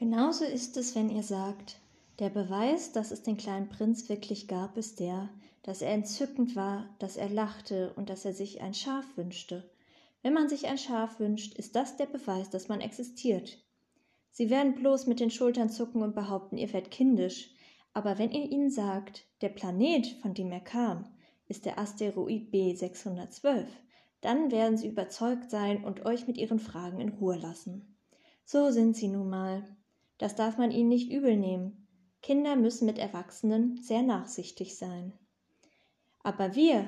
Genauso ist es, wenn ihr sagt, der Beweis, dass es den kleinen Prinz wirklich gab, ist der, dass er entzückend war, dass er lachte und dass er sich ein Schaf wünschte. Wenn man sich ein Schaf wünscht, ist das der Beweis, dass man existiert. Sie werden bloß mit den Schultern zucken und behaupten, ihr werdet kindisch. Aber wenn ihr ihnen sagt, der Planet, von dem er kam, ist der Asteroid B612, dann werden sie überzeugt sein und euch mit ihren Fragen in Ruhe lassen. So sind sie nun mal. Das darf man ihnen nicht übel nehmen. Kinder müssen mit Erwachsenen sehr nachsichtig sein. Aber wir,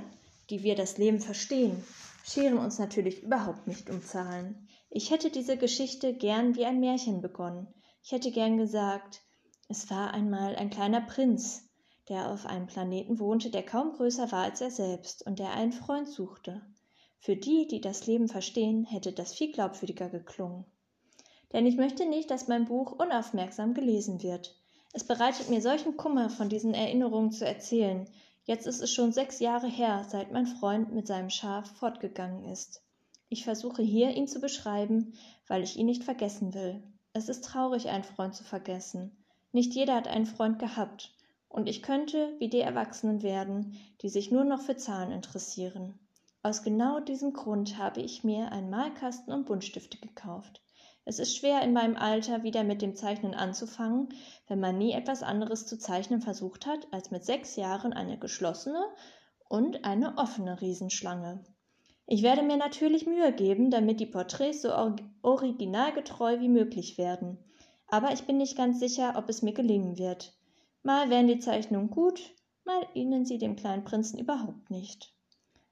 die wir das Leben verstehen, scheren uns natürlich überhaupt nicht um Zahlen. Ich hätte diese Geschichte gern wie ein Märchen begonnen. Ich hätte gern gesagt, es war einmal ein kleiner Prinz, der auf einem Planeten wohnte, der kaum größer war als er selbst und der einen Freund suchte. Für die, die das Leben verstehen, hätte das viel glaubwürdiger geklungen. Denn ich möchte nicht, dass mein Buch unaufmerksam gelesen wird. Es bereitet mir solchen Kummer, von diesen Erinnerungen zu erzählen. Jetzt ist es schon 6 Jahre her, seit mein Freund mit seinem Schaf fortgegangen ist. Ich versuche hier, ihn zu beschreiben, weil ich ihn nicht vergessen will. Es ist traurig, einen Freund zu vergessen. Nicht jeder hat einen Freund gehabt. Und ich könnte wie die Erwachsenen werden, die sich nur noch für Zahlen interessieren. Aus genau diesem Grund habe ich mir einen Malkasten und Buntstifte gekauft. Es ist schwer, in meinem Alter wieder mit dem Zeichnen anzufangen, wenn man nie etwas anderes zu zeichnen versucht hat, als mit 6 Jahren eine geschlossene und eine offene Riesenschlange. Ich werde mir natürlich Mühe geben, damit die Porträts so originalgetreu wie möglich werden. Aber ich bin nicht ganz sicher, ob es mir gelingen wird. Mal werden die Zeichnungen gut, mal ähneln sie dem kleinen Prinzen überhaupt nicht.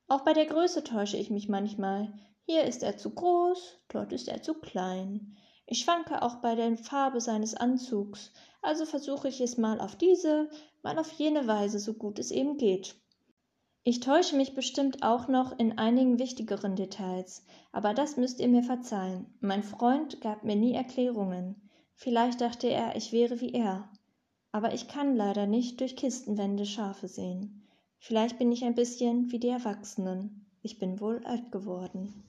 Auch bei der Größe täusche ich mich manchmal. Hier ist er zu groß, dort ist er zu klein. Ich schwanke auch bei der Farbe seines Anzugs, also versuche ich es mal auf diese, mal auf jene Weise, so gut es eben geht. Ich täusche mich bestimmt auch noch in einigen wichtigeren Details, aber das müsst ihr mir verzeihen. Mein Freund gab mir nie Erklärungen. Vielleicht dachte er, ich wäre wie er. Aber ich kann leider nicht durch Kistenwände Schafe sehen. Vielleicht bin ich ein bisschen wie die Erwachsenen. Ich bin wohl alt geworden.